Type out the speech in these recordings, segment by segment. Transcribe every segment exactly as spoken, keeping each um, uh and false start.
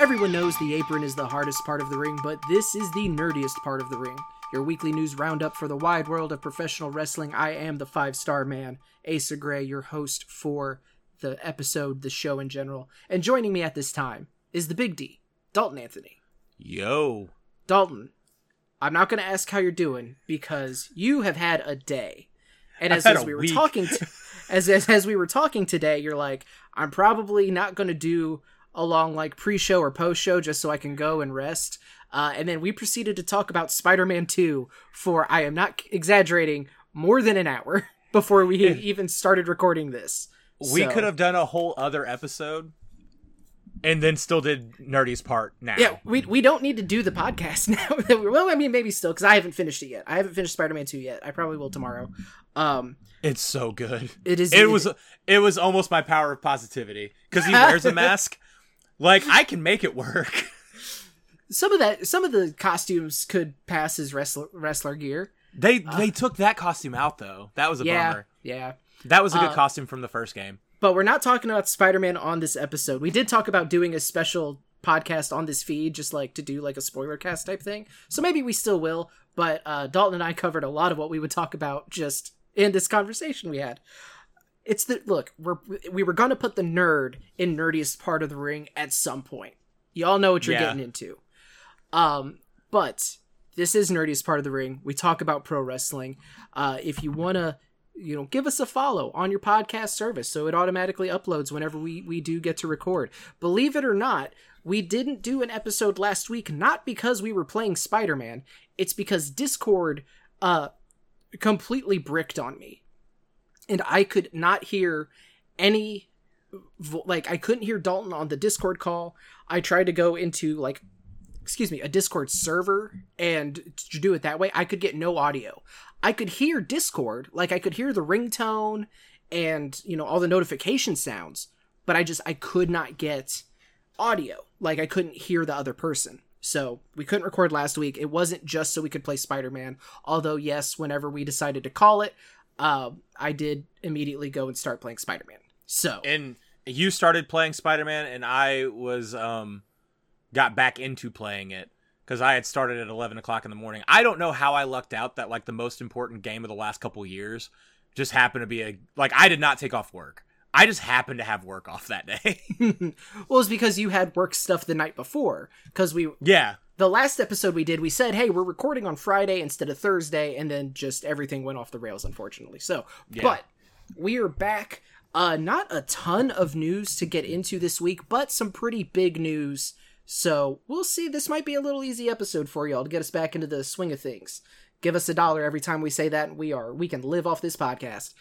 Everyone knows the apron is the hardest part of the ring, but this is the nerdiest part of the ring. Your weekly news roundup for the wide world of professional wrestling. I am the five-star man, Asa Gray, your host for the episode, the show in general. And joining me at this time is the Big D, Dalton Anthony. Yo. Dalton, I'm not going to ask how you're doing because you have had a day. And as, as we were week. talking to, as, as as we were talking today, you're like, I'm probably not going to do a long like pre-show or post-show just so I can go and rest. Uh, and then we proceeded to talk about Spider-Man two for, I am not exaggerating, more than an hour before we even started recording this. We so. could have done a whole other episode and then still did Nerdy's part now. Yeah, we we don't need to do the podcast now. Well, I mean, maybe still, because I haven't finished it yet. I haven't finished Spider-Man two yet. I probably will tomorrow. Um, it's so good. It is. It, it was It was almost my power of positivity, because he wears a mask. Like, I can make it work. Some of that, some of the costumes could pass as wrestler, wrestler gear. They uh, they took that costume out, though. That was a yeah, bummer. Yeah. That was a good uh, costume from the first game. But we're not talking about Spider-Man on this episode. We did talk about doing a special podcast on this feed, just like to do like a spoiler cast type thing. So maybe we still will. But uh, Dalton and I covered a lot of what we would talk about just in this conversation we had. It's the look, we're, we were going to put the nerd in nerdiest part of the ring at some point. Y'all know what you're yeah. getting into. Um, but this is nerdiest part of the ring. We talk about pro wrestling. Uh, if you want to, you know, give us a follow on your podcast service. So it automatically uploads whenever we, we do get to record. Believe it or not, we didn't do an episode last week, not because we were playing Spider-Man. It's because Discord, uh, completely bricked on me and I could not hear any, like I couldn't hear Dalton on the Discord call. I tried to go into like, excuse me, a Discord server and to do it that way, I could get no audio. I could hear Discord, like I could hear the ringtone and, you know, all the notification sounds, but I just, I could not get audio. Like I couldn't hear the other person. So we couldn't record last week. It wasn't just so we could play Spider-Man. Although yes, whenever we decided to call it, uh, I did immediately go and start playing Spider-Man. So. And you started playing Spider-Man and I was, um, got back into playing it because I had started at eleven o'clock in the morning. I don't know how I lucked out that like the most important game of the last couple years just happened to be a, like I did not take off work. I just happened to have work off that day. Well, it's because you had work stuff the night before because we, yeah, the last episode we did, we said, hey, we're recording on Friday instead of Thursday. And then just everything went off the rails, unfortunately. So, yeah. But we are back. Uh, not a ton of news to get into this week, but some pretty big news. So we'll see. This might be a little easy episode for y'all to get us back into the swing of things. Give us a dollar every time we say that, and we are we can live off this podcast.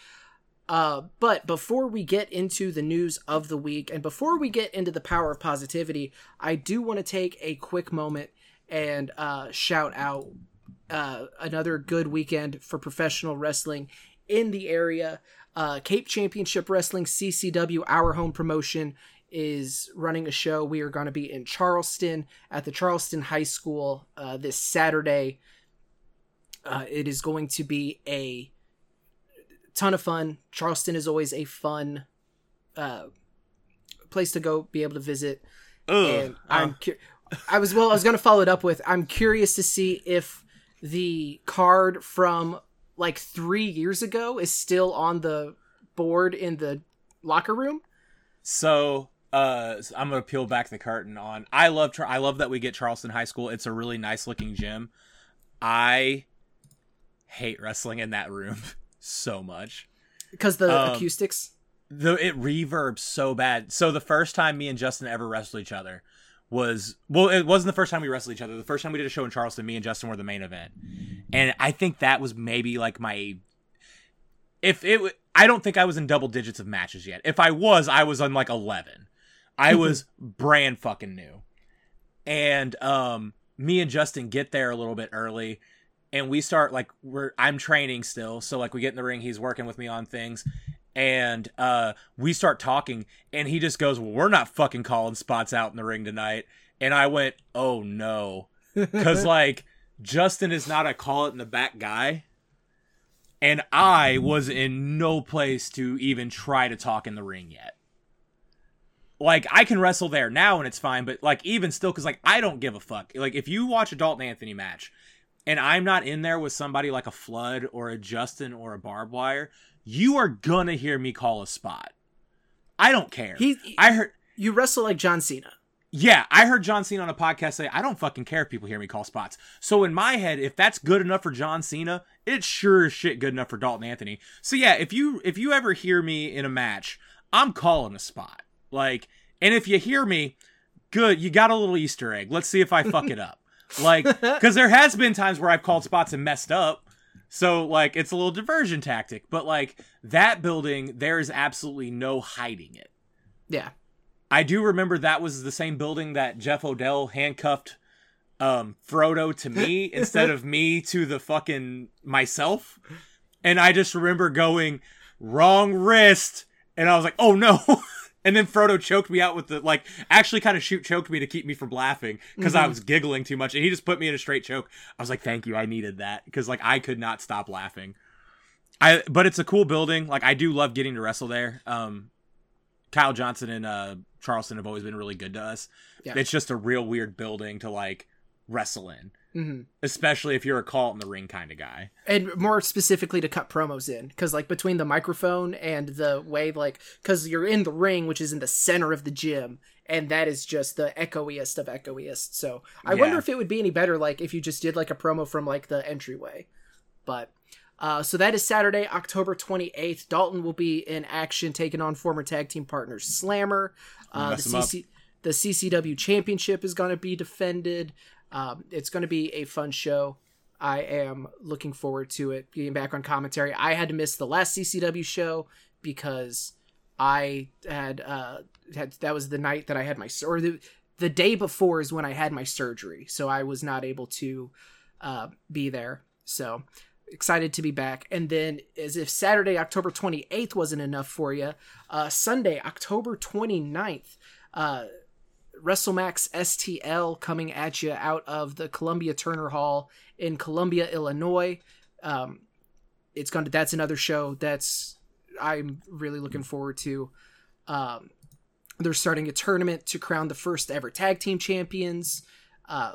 Uh, but before we get into the news of the week, and before we get into the power of positivity, I do want to take a quick moment and uh, shout out uh, another good weekend for professional wrestling in the area. Uh, Cape Championship Wrestling, C C W, our home promotion, is running a show. We are going to be in Charleston at the Charleston High School uh, this Saturday. Uh, it is going to be a ton of fun. Charleston is always a fun uh, place to go be able to visit. Ugh. And I'm cu- I was well. I was going to follow it up with I'm curious to see if the card from like three years ago is still on the board in the locker room. So. Uh, so I'm going to peel back the curtain on, I love, I love that we get Charleston High School. It's a really nice looking gym. I hate wrestling in that room so much. Because the um, acoustics? The, it reverbs so bad. So the first time me and Justin ever wrestled each other was, well, it wasn't the first time we wrestled each other. The first time we did a show in Charleston, me and Justin were the main event. And I think that was maybe like my, if it, I don't think I was in double digits of matches yet. If I was, I was on like eleven. I was brand fucking new. And um, me and Justin get there a little bit early and we start like we're I'm training still. So like we get in the ring. He's working with me on things and uh, we start talking and he just goes, well, we're not fucking calling spots out in the ring tonight. And I went, oh, no, because like Justin is not a call it in the back guy. And I was in no place to even try to talk in the ring yet. like, I can wrestle there now and it's fine, but, like, even still, because, like, I don't give a fuck. Like, if you watch a Dalton Anthony match and I'm not in there with somebody like a Flood or a Justin or a Barbed Wire, you are gonna hear me call a spot. I don't care. He, he, I heard you wrestle like John Cena. Yeah, I heard John Cena on a podcast say, I don't fucking care if people hear me call spots. So in my head, if that's good enough for John Cena, it's sure as shit good enough for Dalton Anthony. So yeah, if you if you ever hear me in a match, I'm calling a spot. Like, and if you hear me, good, you got a little Easter egg. Let's see if I fuck it up. Like, because there has been times where I've called spots and messed up. So, like, it's a little diversion tactic. But, like, that building, there is absolutely no hiding it. Yeah. I do remember that was the same building that Jeff O'Dell handcuffed um, Frodo to me instead of me to the fucking myself. And I just remember going, wrong wrist. And I was like, oh, no. And then Frodo choked me out with the, like, actually kind of shoot choked me to keep me from laughing because mm-hmm. I was giggling too much. And he just put me in a straight choke. I was like, thank you. I needed that because, like, I could not stop laughing. I But it's a cool building. Like, I do love getting to wrestle there. Um, Kyle Johnson and uh, Charleston have always been really good to us. Yeah. It's just a real weird building to, like, wrestle in, mm-hmm. especially if you're a call in the ring kind of guy, and more specifically to cut promos in, because, like, between the microphone and the way, like, because you're in the ring, which is in the center of the gym, and that is just the echoiest of echoiest. So I yeah. wonder if it would be any better, like, if you just did, like, a promo from, like, the entryway. But uh so that is Saturday, October twenty-eighth. Dalton will be in action, taking on former tag team partner Slammer. uh the, C C- the C C W championship is going to be defended. Um, it's going to be a fun show. I am looking forward to it. Getting back on commentary. I had to miss the last C C W show because I had, uh, had that was the night that I had my, or the, the day before is when I had my surgery. So I was not able to, uh, be there. So excited to be back. And then, as if Saturday, October twenty-eighth wasn't enough for you, uh, Sunday, October twenty-ninth, uh, WrestleMax S T L coming at you out of the Columbia Turner Hall in Columbia, Illinois. Um, it's going to, that's another show that's I'm really looking forward to. Um, they're starting a tournament to crown the first ever tag team champions. Uh,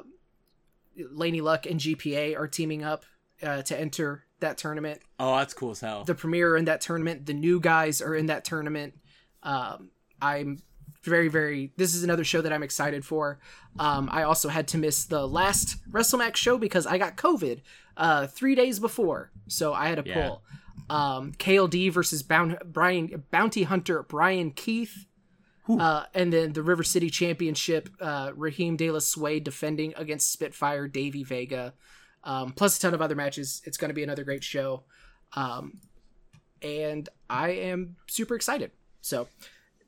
Laney Luck and G P A are teaming up uh, to enter that tournament. Oh, that's cool as hell. The Premier are in that tournament. The new guys are in that tournament. Um, I'm, Very, very, this is another show that I'm excited for. Um, I also had to miss the last WrestleMax show because I got COVID uh, three days before. So I had to yeah. pull. Um, K L D versus Bound, Brian, Bounty Hunter Brian Keith. Uh, and then the River City Championship, uh, Raheem De La Sway defending against Spitfire Davey Vega. Um, plus a ton of other matches. It's going to be another great show. Um, and I am super excited. So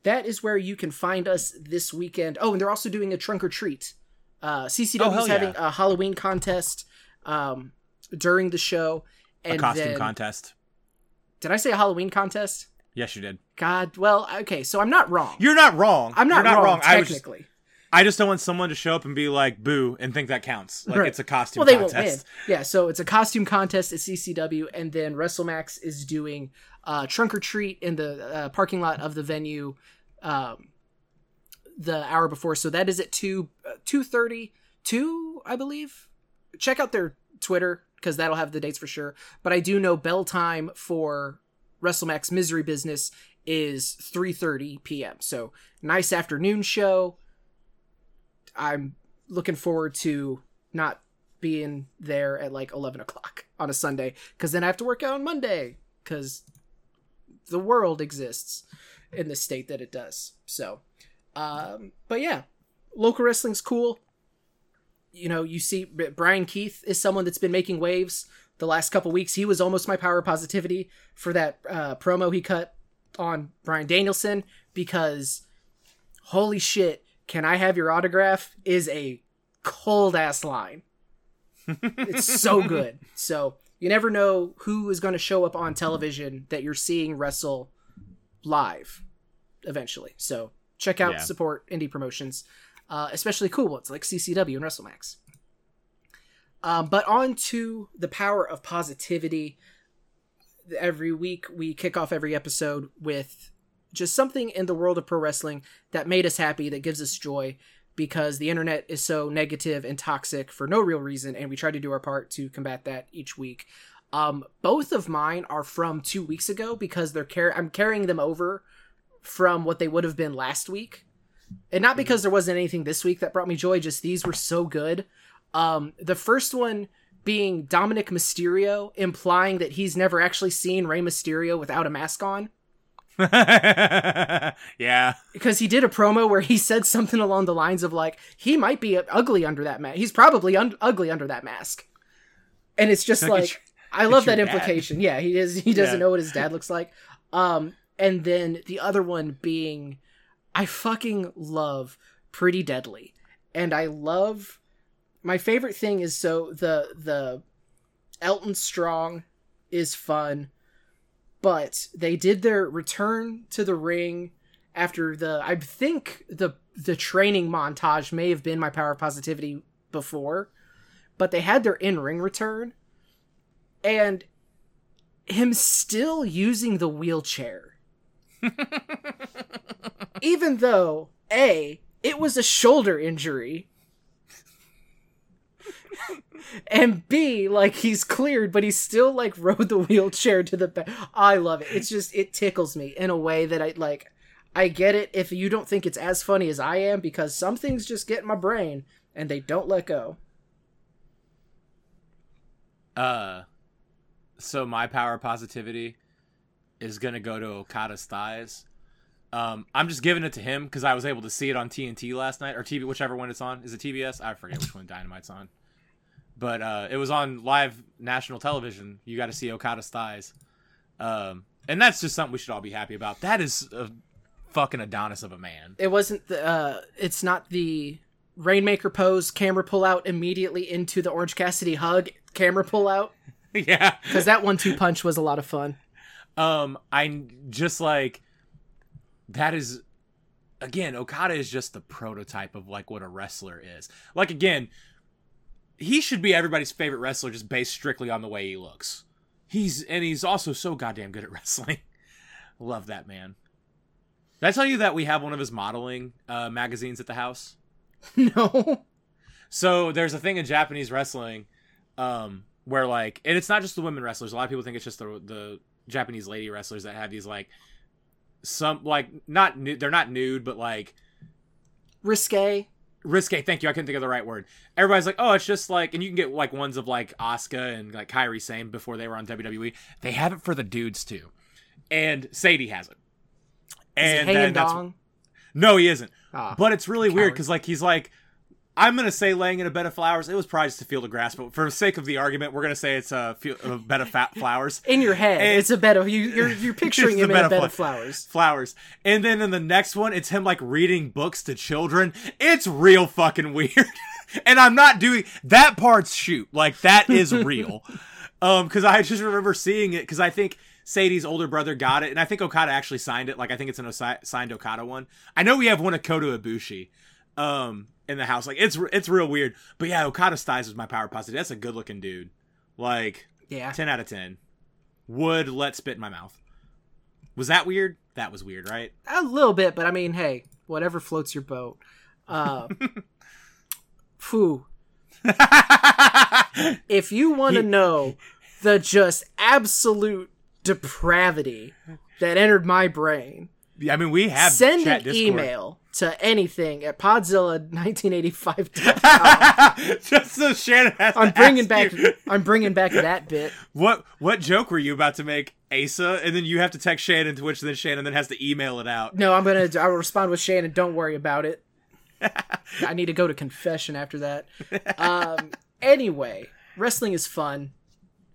that is where you can find us this weekend. Oh, and they're also doing a trunk or treat. Uh, C C W is oh, yeah. having a Halloween contest um, during the show. And a costume then, contest. Did I say a Halloween contest? Yes, you did. God, well, okay, so I'm not wrong. You're not wrong. I'm not, not wrong, wrong, technically. I, just, I just don't want someone to show up and be like, boo, and think that counts. Like, right. It's a costume well, contest. Well, they won't win. Yeah, so it's a costume contest at C C W, and then WrestleMax is doing uh, trunk or treat in the uh, parking lot of the venue um the hour before. So that is at two thirty-two, I believe. Check out their Twitter because that'll have the dates for sure, but I do know bell time for WrestleMax Misery Business is three thirty p.m. so nice afternoon show. I'm looking forward to not being there at like eleven o'clock on a Sunday because then I have to work out on Monday because the world exists in the state that it does. So, um, but yeah, local wrestling's cool. You know, you see Brian Keith is someone that's been making waves the last couple weeks. He was almost my power positivity for that uh, promo he cut on Bryan Danielson because holy shit, can I have your autograph is a cold ass line. It's so good. So you never know who is going to show up on television that you're seeing wrestle live eventually. So check out, yeah. support indie promotions, uh especially cool ones like C C W and WrestleMax. Um but on to the power of positivity. Every week we kick off every episode with just something in the world of pro wrestling that made us happy, that gives us joy, because the internet is so negative and toxic for no real reason, and we try to do our part to combat that each week. Um, both of mine are from two weeks ago because they're car- I'm carrying them over from what they would have been last week. And not because there wasn't anything this week that brought me joy, just these were so good. Um, the first one being Dominic Mysterio implying that he's never actually seen Rey Mysterio without a mask on. Yeah. Because he did a promo where he said something along the lines of, like, he might be ugly under that mask. He's probably un- ugly under that mask. And it's just like, like I love that implication. Dad. Yeah, he is. He doesn't yeah. know what his dad looks like. Um, and then the other one being, I fucking love Pretty Deadly. And I love, my favorite thing is, so the the Elton Strong is fun, but they did their return to the ring after the, I think the the training montage may have been my Power of Positivity before, but they had their in-ring return, and him still using the wheelchair. Even though, A, it was a shoulder injury, and B, like, he's cleared, but he still, like, rode the wheelchair to the back. I love it. It's just, it tickles me in a way that I, like, I get it if you don't think it's as funny as I am, because some things just get in my brain, and they don't let go. Uh, so my Power of Positivity is gonna go to Okada's thighs. Um, I'm just giving it to him because I was able to see it on T N T last night, or T V, whichever one it's on. Is it T B S? I forget which one Dynamite's on. But uh, it was on live national television. You got to see Okada's thighs. Um, and that's just something we should all be happy about. That is a fucking Adonis of a man. It wasn't the, uh, it's not the Rainmaker pose, camera pull out immediately into the Orange Cassidy hug, camera pull out. Yeah. Because that one two punch was a lot of fun. Um, I just like, that is, again, Okada is just the prototype of, like, what a wrestler is. Like, again, he should be everybody's favorite wrestler just based strictly on the way he looks. He's, and he's also so goddamn good at wrestling. Love that man. Did I tell you that we have one of his modeling uh, magazines at the house? No. So there's a thing in Japanese wrestling um, where, like, and it's not just the women wrestlers. A lot of people think it's just the, the Japanese lady wrestlers that have these, like, some, like, not nude, they're not nude, but, like, risque. Risque, thank you. I couldn't think of the right word. Everybody's like, oh, it's just like, and you can get, like, ones of, like, Asuka and, like, Kairi Sane before they were on W W E. They have it for the dudes too, and Sadie has it. And Is he hanging dong? No, he isn't. Oh, but it's really coward. Weird because, like, he's like, I'm gonna say laying in a bed of flowers. It was probably just a field of grass, but for the sake of the argument, we're gonna say it's a, field, a bed of fat flowers. In your head, and it's a bed of you. You're, you're picturing him in a bed of flowers. Flowers, and then in the next one, it's him, like, reading books to children. It's real fucking weird, and I'm not doing that part's shoot. Like, that is real, um, because I just remember seeing it because I think Sadie's older brother got it, and I think Okada actually signed it. Like, I think it's an Osi- signed Okada one. I know we have one of Kota Ibushi. Um. In the house, like, it's it's real weird, but yeah, Okada Styles is my Power Positive. That's a good looking dude, like, yeah, ten out of ten. Would let spit in my mouth. Was that weird? That was weird, right? A little bit, but I mean, hey, whatever floats your boat. Uh, phew. If you want to know the just absolute depravity that entered my brain, yeah, I mean, we have send chat an Discord. Email. To anything at Podzilla nineteen eighty-five dot com. Just so Shannon has I'm to bringing back. You. I'm bringing back that bit. What what joke were you about to make, Asa? And then you have to text Shannon, to which then Shannon then has to email it out. No, I'm gonna. I will respond with Shannon. Don't worry about it. I need to go to confession after that. Um. Anyway, wrestling is fun.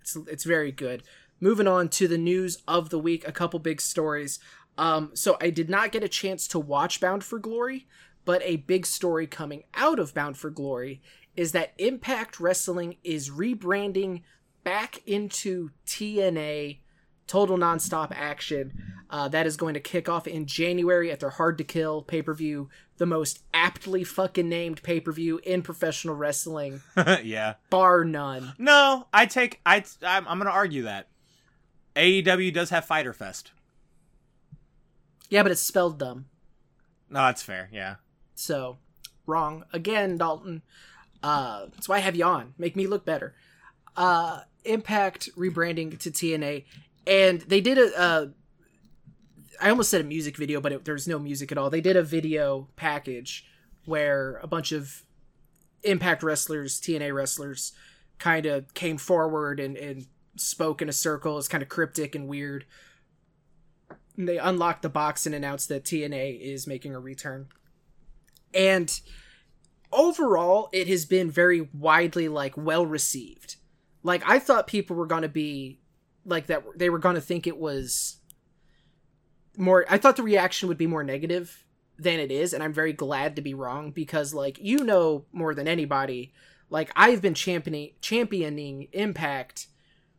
It's it's very good. Moving on to the news of the week. A couple big stories. Um, so I did not get a chance to watch Bound for Glory, but a big story coming out of Bound for Glory is that Impact Wrestling is rebranding back into T N A, Total Nonstop Action. Uh, that is going to kick off in January at their Hard to Kill pay-per-view, the most aptly fucking named pay-per-view in professional wrestling. Yeah. Bar none. No, I take, I, I'm, I'm going to argue that. A E W does have Fyter Fest. Yeah, but it's spelled dumb. No, that's fair, yeah. So, wrong. Again, Dalton. Uh, that's why I have you on. Make me look better. Uh, Impact rebranding to T N A. And they did a... Uh, I almost said a music video, but it, there's no music at all. They did a video package where a bunch of Impact wrestlers, T N A wrestlers, kind of came forward and, and spoke in a circle. It's kind of cryptic and weird. And they unlocked the box and announced that T N A is making a return. And overall, it has been very widely, like, well-received. Like, I thought people were going to be, like, that they were going to think it was... more I thought the reaction would be more negative than it is, and I'm very glad to be wrong, because, like, you know more than anybody, like, I've been championing championing Impact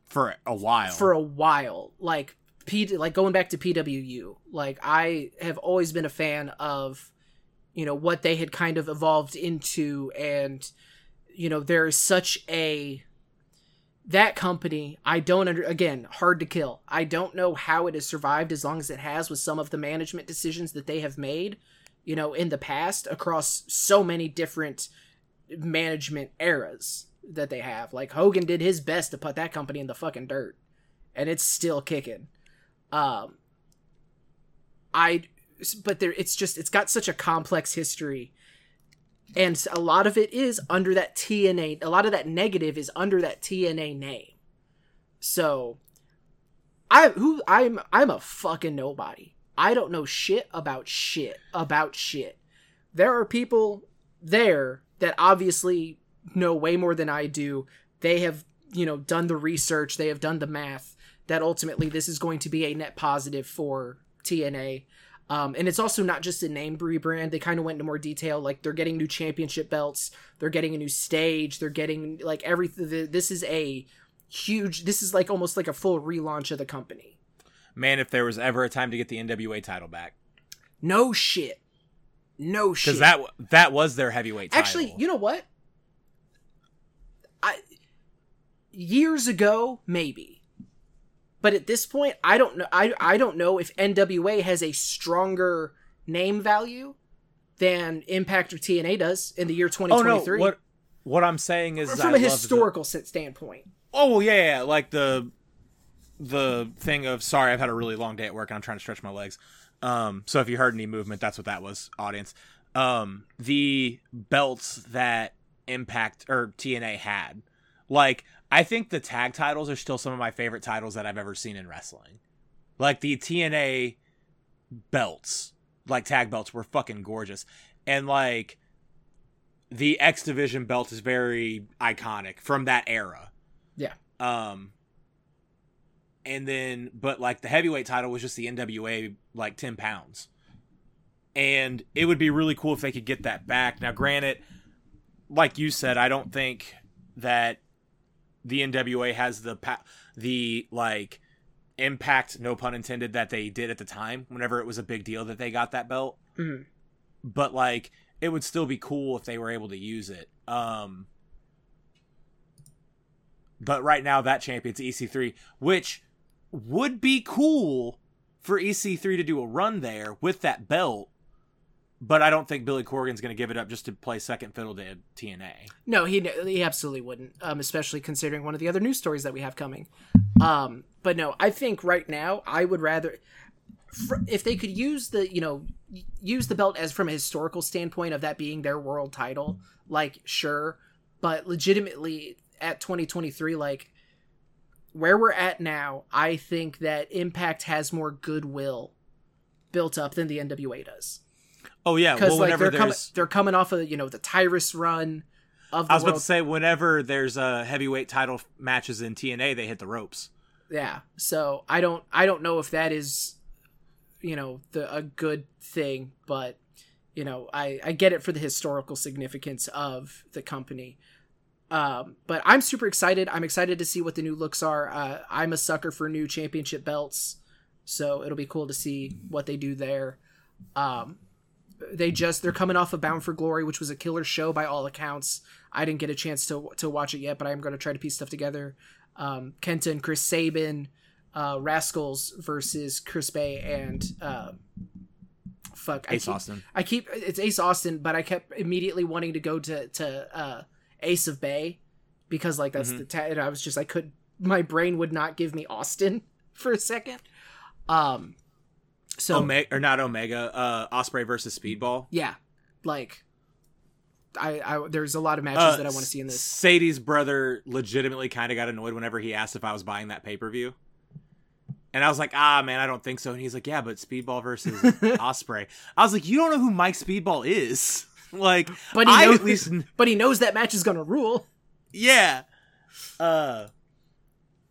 for a while for a while like P like going back to P W U. Like, I have always been a fan of, you know, what they had kind of evolved into, and, you know, there is such a that company, I don't under again, Hard to Kill. I don't know how it has survived as long as it has, with some of the management decisions that they have made, you know, in the past, across so many different management eras that they have. Like, Hogan did his best to put that company in the fucking dirt, and it's still kicking. Um, I, but there, it's just, it's got such a complex history. And a lot of it is under that T N A. A lot of that negative is under that T N A name. So, I who I'm I'm a fucking nobody. I don't know shit about shit about shit. There are people there that obviously know way more than I do. They have, you know, done the research. They have done the math. That ultimately this is going to be a net positive for T N A. Um, and it's also not just a name rebrand. They kind of went into more detail. Like, they're getting new championship belts. They're getting a new stage. They're getting, like, everything. This is a huge, this is like almost like a full relaunch of the company. Man, if there was ever a time to get the N W A title back. No shit. No shit. Because that, that was their heavyweight title. Actually, you know what? I years ago, maybe. But at this point, I don't know. I, I don't know if N W A has a stronger name value than Impact or T N A does in the year twenty twenty-three. Oh, no. What, what I'm saying is, from I a historical the... standpoint. Oh yeah, yeah, like the the thing of sorry, I've had a really long day at work and I'm trying to stretch my legs. Um, so if you heard any movement, that's what that was, audience. Um, the belts that Impact or T N A had, like. I think the tag titles are still some of my favorite titles that I've ever seen in wrestling. Like, the T N A belts, like tag belts, were fucking gorgeous. And, like, the X Division belt is very iconic from that era. Yeah. Um. And then, but, like, the heavyweight title was just the N W A, like, ten pounds. And it would be really cool if they could get that back. Now, granted, like you said, I don't think that the N W A has the, pa- the like, impact, no pun intended, that they did at the time, whenever it was a big deal that they got that belt. Mm-hmm. But, like, it would still be cool if they were able to use it. Um, but right now, that champion's E C three, which would be cool for E C three to do a run there with that belt. But I don't think Billy Corgan's going to give it up just to play second fiddle to T N A. No, he he absolutely wouldn't, um, especially considering one of the other news stories that we have coming. Um, but no, I think right now I would rather, if they could use the, you know, use the belt as from a historical standpoint of that being their world title, like, sure. But legitimately at twenty twenty-three, like, where we're at now, I think that Impact has more goodwill built up than the N W A does. Oh yeah, because, well, like, whenever they're, com- they're coming off of, you know, the Tyrus run of the I was world. About to say, whenever there's uh, heavyweight title matches in T N A, they hit the ropes. Yeah, so I don't I don't know if that is, you know, the, a good thing, but, you know, I, I get it for the historical significance of the company. Um, but I'm super excited. I'm excited to see what the new looks are. Uh, I'm a sucker for new championship belts, so it'll be cool to see what they do there. Um They just, they're coming off of Bound for Glory, which was a killer show by all accounts. I didn't get a chance to to watch it yet, but I'm going to try to piece stuff together. Um, Kenta and Chris Sabin, uh, Rascals versus Chris Bay and uh, fuck. Ace I keep, Austin. I keep it's Ace Austin, but I kept immediately wanting to go to to uh, Ace of Bay because like that's mm-hmm. the. Ta- and I was just I could my brain would not give me Austin for a second. Um, so Omega, or not Omega. Uh, Ospreay versus Speedball. Yeah, like. I, I there's a lot of matches uh, that I want to see in this. Sadie's brother legitimately kind of got annoyed whenever he asked if I was buying that pay-per-view. And I was like, ah, man, I don't think so. And he's like, yeah, but Speedball versus Ospreay. I was like, you don't know who Mike Speedball is. Like, but he, I knows, at least... but he knows that match is going to rule. Yeah. Uh,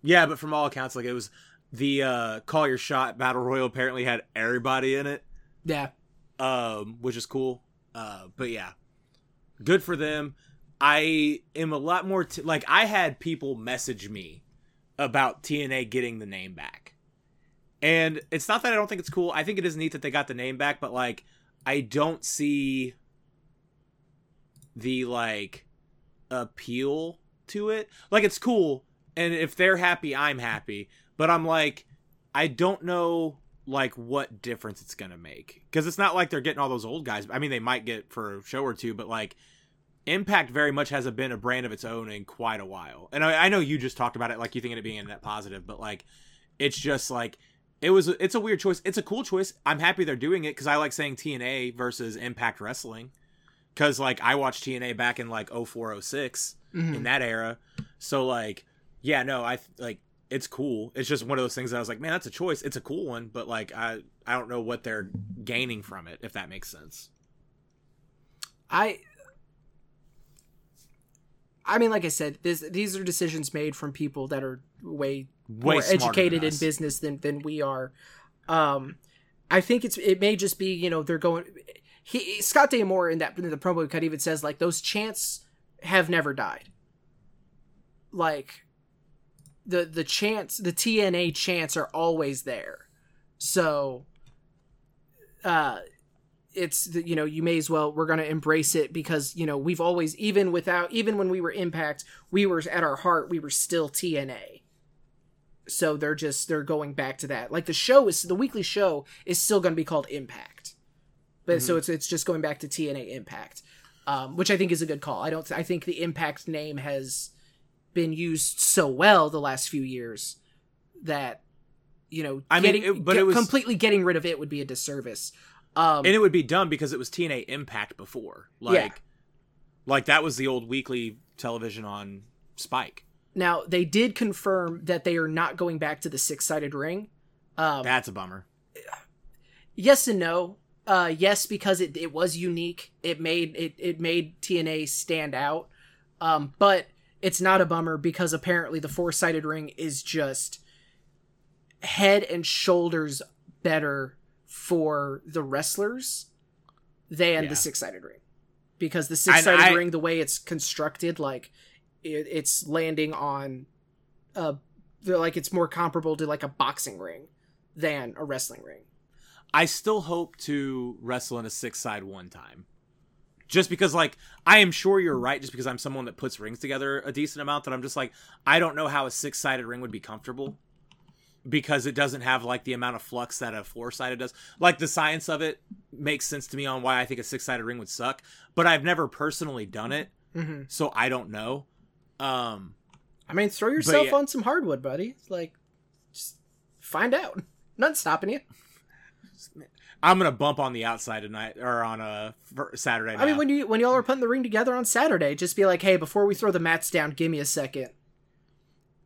yeah, but from all accounts, like it was the uh, Call Your Shot Battle Royal apparently had everybody in it. Yeah. Um, which is cool. Uh, but yeah. Good for them. I am a lot more t- like I had people message me about T N A getting the name back, and it's not that I don't think it's cool. I think it is neat that they got the name back, but like I don't see the like appeal to it. Like it's cool, and if they're happy, I'm happy. But I'm like, I don't know like what difference it's gonna make, because it's not like they're getting all those old guys. I mean, they might get for a show or two, but like. Impact very much hasn't been a brand of its own in quite a while. And I, I know you just talked about it, like you thinking it being a net positive, but like, it's just like, it was, it's a weird choice. It's a cool choice. I'm happy they're doing it. Cause I like saying T N A versus Impact Wrestling. Cause like I watched T N A back in like oh four, oh six mm-hmm. in that era. So like, yeah, no, I like, it's cool. It's just one of those things that I was like, man, that's a choice. It's a cool one. But like, I, I don't know what they're gaining from it. If that makes sense. I, I mean, like I said, this, these are decisions made from people that are way, way more educated in business than, than we are. Um, I think it's it may just be, you know, they're going... He, Scott D'Amore in that in the promo cut even says, like, those chants have never died. Like, the, the chants, the T N A chants are always there. So, uh... it's the, you know, you may as well, we're going to embrace it because, you know, we've always, even without, even when we were Impact, we were at our heart, we were still T N A. So they're just, they're going back to that. Like the show is, the weekly show is still going to be called Impact. But mm-hmm. so it's, it's just going back to T N A Impact, um, which I think is a good call. I don't, I think the Impact name has been used so well the last few years that, you know, I getting, mean, it, but get, it was completely getting rid of it would be a disservice. Um, and it would be dumb because it was T N A Impact before. Like, yeah. like that was the old weekly television on Spike. Now, they did confirm that they are not going back to the six-sided ring. Um, That's a bummer. Yes and no. Uh, yes, because it, it was unique. It made it, it made T N A stand out. Um, but it's not a bummer because apparently the four-sided ring is just head and shoulders better for the wrestlers than yeah. the six-sided ring, because the six-sided I, I, ring, the way it's constructed, like it, it's landing on uh like it's more comparable to like a boxing ring than a wrestling ring. I still hope to wrestle in a six-side one time, just because like I am sure you're right, just because I'm someone that puts rings together a decent amount, that I'm just like, I don't know how a six-sided ring would be comfortable, because it doesn't have like the amount of flux that a four-sided does. Like the science of it makes sense to me on why I think a six-sided ring would suck, but I've never personally done it. Mm-hmm. So I don't know. Um, I mean, throw yourself yeah. on some hardwood, buddy. Like just find out. Nothing's stopping you. I'm going to bump on the outside tonight, or on a Saturday night. I mean, when you, when y'all are putting the ring together on Saturday, just be like, hey, before we throw the mats down, give me a second.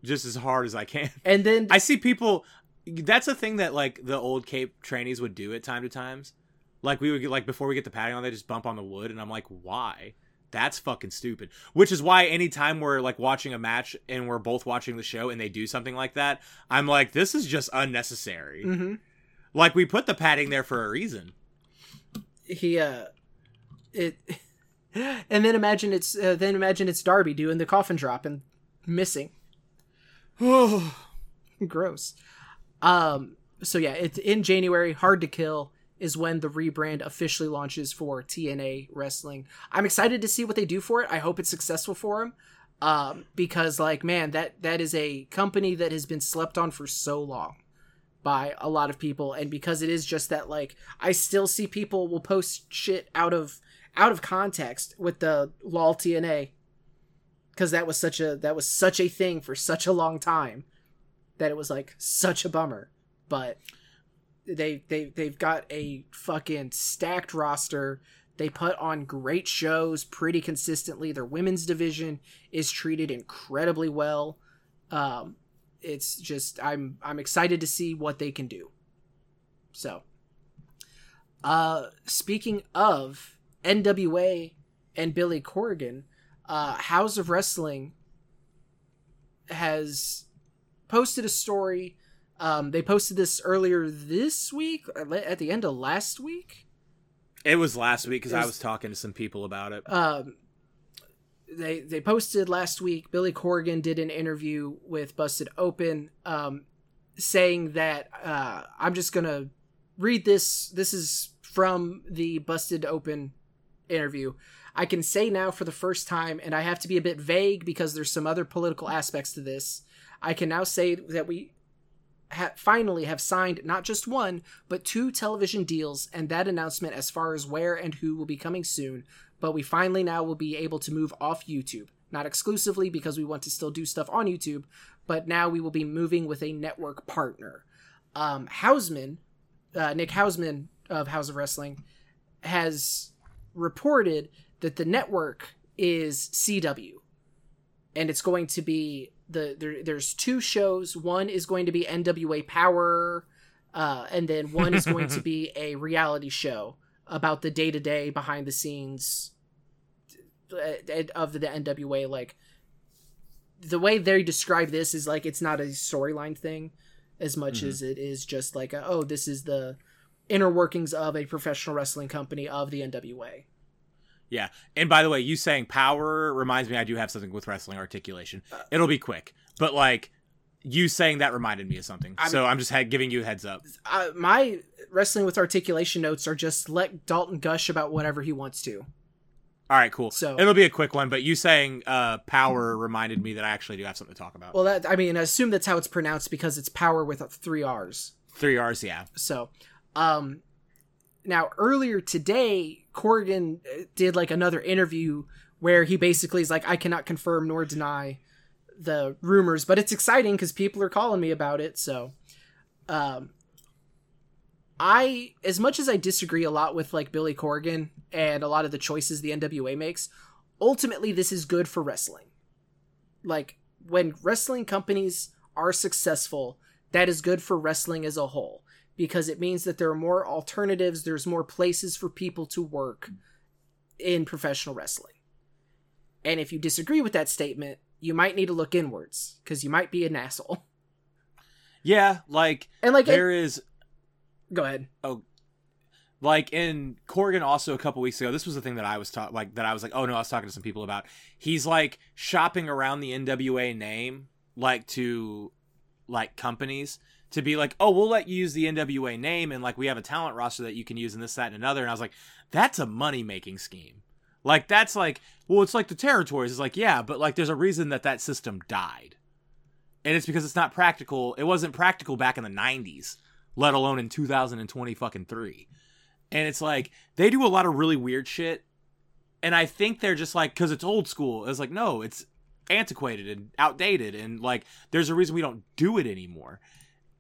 Just as hard as I can. And then I see people, that's a thing that like the old Cape trainees would do at time to times. Like we would get, like before we get the padding on, they just bump on the wood, and I'm like, why? That's fucking stupid. Which is why anytime we're like watching a match and we're both watching the show and they do something like that, I'm like, this is just unnecessary. Mm-hmm. Like we put the padding there for a reason. He uh it and then imagine it's uh, then imagine it's Darby doing the coffin drop and missing. Oh, gross. Um, so yeah, it's in January. Hard to Kill is when the rebrand officially launches for T N A Wrestling. I'm excited to see what they do for it. I hope it's successful for them. Um, because like, man, that, that is a company that has been slept on for so long, by a lot of people. And because it is just that, like, I still see people will post shit out of out of context with the L O L T N A, because that was such a that was such a thing for such a long time that it was like such a bummer. But they they they've got a fucking stacked roster. They put on great shows pretty consistently. Their women's division is treated incredibly well. Um, it's just, I'm, I'm excited to see what they can do. So, uh, speaking of N W A and Billy Corgan, uh, House of Wrestling has posted a story. Um, they posted this earlier this week, or at the end of last week. It was last week because I was talking to some people about it. Um, they they posted last week, Billy Corgan did an interview with Busted Open, um, saying that, uh, I'm just going to read this. This is from the Busted Open interview. "I can say now for the first time, and I have to be a bit vague because there's some other political aspects to this, I can now say that we... Ha- finally have signed not just one, but two television deals, and that announcement as far as where and who will be coming soon, but we finally now will be able to move off YouTube. Not exclusively, because we want to still do stuff on YouTube, but now we will be moving with a network partner." Um, Houseman, uh, Nick Houseman of House of Wrestling, has reported that the network is C W, and it's going to be The there, there's two shows. One is going to be N W A Power, uh, and then one is going to be a reality show about the day to day behind the scenes of the N W A. Like, the way they describe this is like it's not a storyline thing as much mm-hmm. as it is just like a, oh, this is the inner workings of a professional wrestling company of the N W A. Yeah. And by the way, you saying power reminds me I do have something with wrestling articulation. It'll be quick. But, like, you saying that reminded me of something. I so mean, I'm just ha- giving you a heads up. Uh, my wrestling with articulation notes are just let Dalton gush about whatever he wants to. All right, cool. So it'll be a quick one. But you saying uh, power reminded me that I actually do have something to talk about. Well, that, I mean, I assume that's how it's pronounced because it's power with three R's. Three R's, yeah. So, um, now, earlier today, Corgan did like another interview where he basically is like, I cannot confirm nor deny the rumors, but it's exciting because people are calling me about it. So, um, I, as much as I disagree a lot with like Billy Corgan and a lot of the choices the N W A makes, ultimately this is good for wrestling. Like, when wrestling companies are successful, that is good for wrestling as a whole, because it means that there are more alternatives, there's more places for people to work in professional wrestling. And if you disagree with that statement, you might need to look inwards, because you might be an asshole. Yeah, like, and like there it, is... Go ahead. Oh, like, in Corgan also a couple weeks ago, this was the thing that I was ta- like that I was like, oh no, I was talking to some people about. He's, like, shopping around the N W A name, like, to, like, companies, to be like, oh, we'll let you use the N W A name, and, like, we have a talent roster that you can use, and this, that, and another. And I was like, that's a money-making scheme. Like, that's like, well, it's like the territories. It's like, yeah, but, like, there's a reason that that system died. And it's because it's not practical. It wasn't practical back in the nineties, let alone in two thousand twenty fucking three. And it's like, they do a lot of really weird shit, and I think they're just like, because it's old school. It's like, no, it's antiquated and outdated, and, like, there's a reason we don't do it anymore.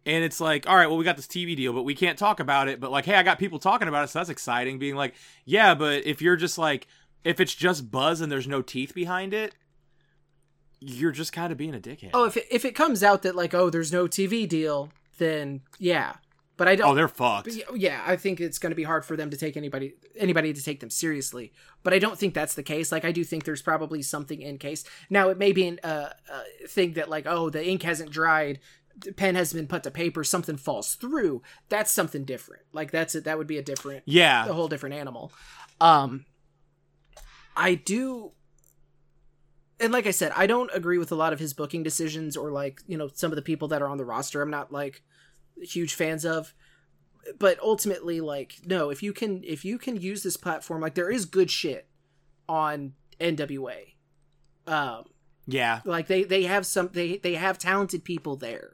And it's like, all right, well, we got this T V deal, but we can't talk about it. But, like, hey, I got people talking about it, so that's exciting. Being like, yeah, but if you're just, like, if it's just buzz and there's no teeth behind it, you're just kind of being a dickhead. Oh, if it, if it comes out that, like, oh, there's no T V deal, then yeah. But I don't. Oh, they're fucked. Yeah, I think it's going to be hard for them to take anybody, anybody to take them seriously. But I don't think that's the case. Like, I do think there's probably something in case. Now, it may be a uh, uh, thing that, like, oh, the ink hasn't dried, pen has been put to paper, something falls through. That's something different. Like, that's it. That would be a different, yeah, a whole different animal. Um, I do. And like I said, I don't agree with a lot of his booking decisions, or, like, you know, some of the people that are on the roster, I'm not, like, huge fans of, but ultimately, like, no, if you can, if you can use this platform, like, there is good shit on N W A. Um, yeah. Like, they, they have some, they, they have talented people there.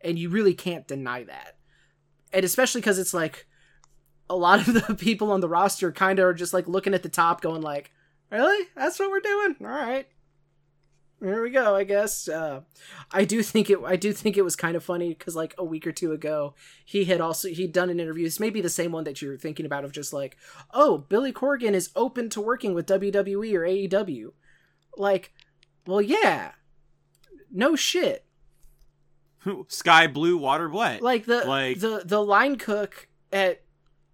And you really can't deny that. and especially because it's like a lot of the people on the roster kind of are just like looking at the top going like, really? That's what we're doing? All right. Here we go, I guess. Uh, I do think it. I do think it was kind of funny because, like, a week or two ago, he had also he'd done an interview. This may be the same one that you're thinking about of just like, oh, Billy Corgan is open to working with W W E or A E W. Like, well, yeah, no shit. Sky blue, water black. Like the like... the the line cook at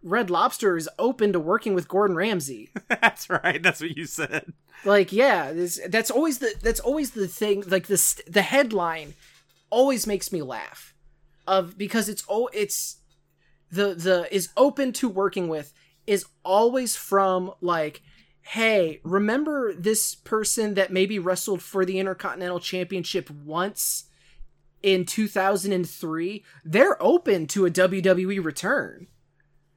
Red Lobster is open to working with Gordon Ramsay. That's right. That's what you said. Like, yeah, this, that's always the, that's always the thing. Like this, the headline always makes me laugh of, because it's, oh, it's the, the is open to working with is always from like, hey, remember this person that maybe wrestled for the Intercontinental Championship once in two thousand three? They're open to a W W E return.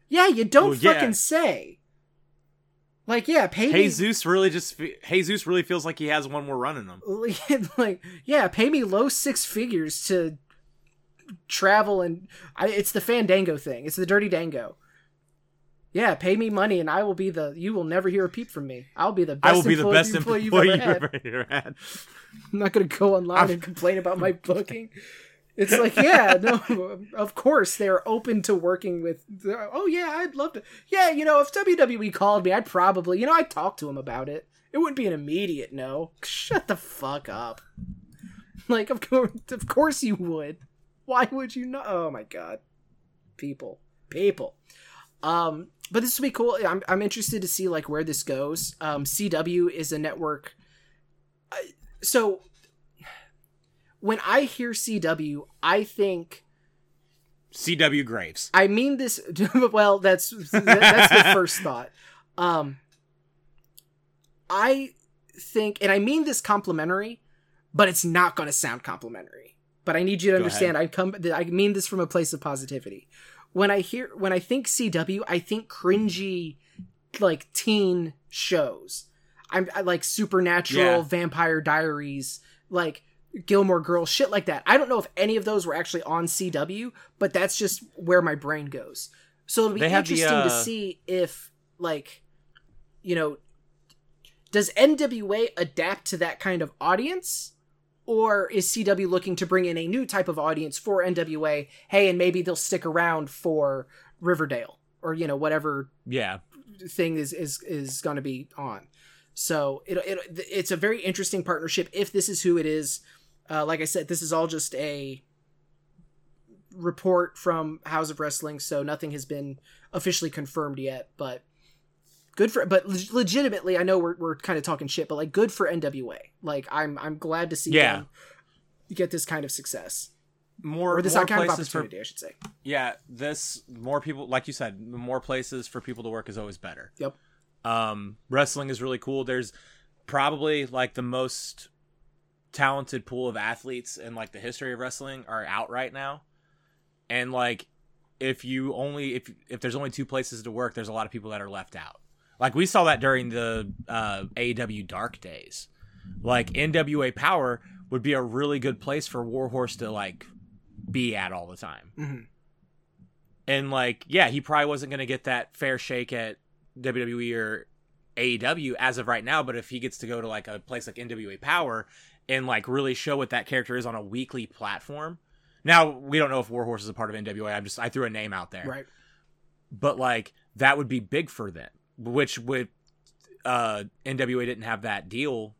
Yeah, you don't well, yeah. fucking say. Like, yeah, pay me. Jesus really just Jesus really feels like he has one more run in him. Like, yeah, pay me low six figures to travel and I, it's the Fandango thing. It's the Dirty Dango. Yeah, pay me money and I will be the. You will never hear a peep from me. I'll be the best. I will be the best employee, employee you've ever had. Ever had. I'm not gonna go online I'm... and complain about my booking. It's like, yeah, no, of course they're open to working with, oh yeah, I'd love to, yeah, you know, if W W E called me, I'd probably, you know, I'd talk to him about it. It wouldn't be an immediate no. Shut the fuck up. Like, of course, of course you would. Why would you not? Oh my God. People. People. Um, but this will be cool. I'm I'm interested to see, like, where this goes. Um, C W is a network. I, so... When I hear C W, I think C W Graves. I mean this. Well, that's that's the first thought. Um, I think, and I mean this complimentary, but it's not going to sound complimentary. But I need you to Go understand. Ahead. I come. I mean this from a place of positivity. When I hear, when I think C W, I think cringy, like teen shows. I'm I like Supernatural, yeah. Vampire Diaries, like. Gilmore Girls, shit like that. I don't know if any of those were actually on C W, but that's just where my brain goes. So it'll be they interesting the, uh... to see if, like, you know, does N W A adapt to that kind of audience? Or is C W looking to bring in a new type of audience for N W A? Hey, and maybe they'll stick around for Riverdale or, you know, whatever yeah. thing is, is, is going to be on. So it, it it's a very interesting partnership if this is who it is. Uh, like I said, this is all just a report from House of Wrestling, so nothing has been officially confirmed yet. But good for, but leg- legitimately, I know we're we're kind of talking shit, but like good for N W A. Like I'm I'm glad to see yeah. them get this kind of success. More or this more kind places of opportunity, for, I should say. Yeah, this more people, like you said, more places for people to work is always better. Yep. Um, wrestling is really cool. There's probably like the most talented pool of athletes in like the history of wrestling are out right now, and like if you only if if there's only two places to work, there's a lot of people that are left out. Like we saw that during the uh A E W dark days. Like N W A Power would be a really good place for Warhorse to like be at all the time. Mm-hmm. And like yeah, he probably wasn't going to get that fair shake at W W E or A E W as of right now, but if he gets to go to like a place like N W A Power and like really show what that character is on a weekly platform. Now we don't know if Warhorse is a part of N W A. I'm just, I threw a name out there, right? But like that would be big for them, which would, uh, N W A didn't have that deal.